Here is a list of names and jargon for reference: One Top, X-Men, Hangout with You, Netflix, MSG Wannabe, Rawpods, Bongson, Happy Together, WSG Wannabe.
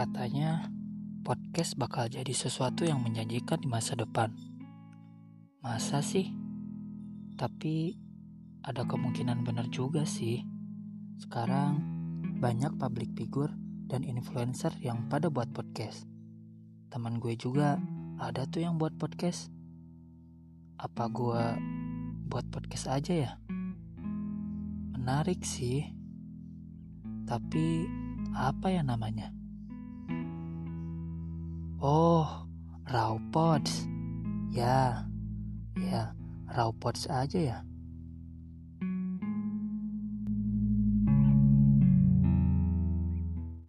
Katanya, podcast bakal jadi sesuatu yang menjanjikan di masa depan. Masa sih? Tapi ada kemungkinan benar juga sih. Sekarang banyak public figure dan influencer yang pada buat podcast. Teman gue juga ada tuh yang buat podcast. Apa gue buat podcast aja ya? Menarik sih. Tapi apa ya namanya? Oh, Rawpods. Ya, Rawpods aja ya.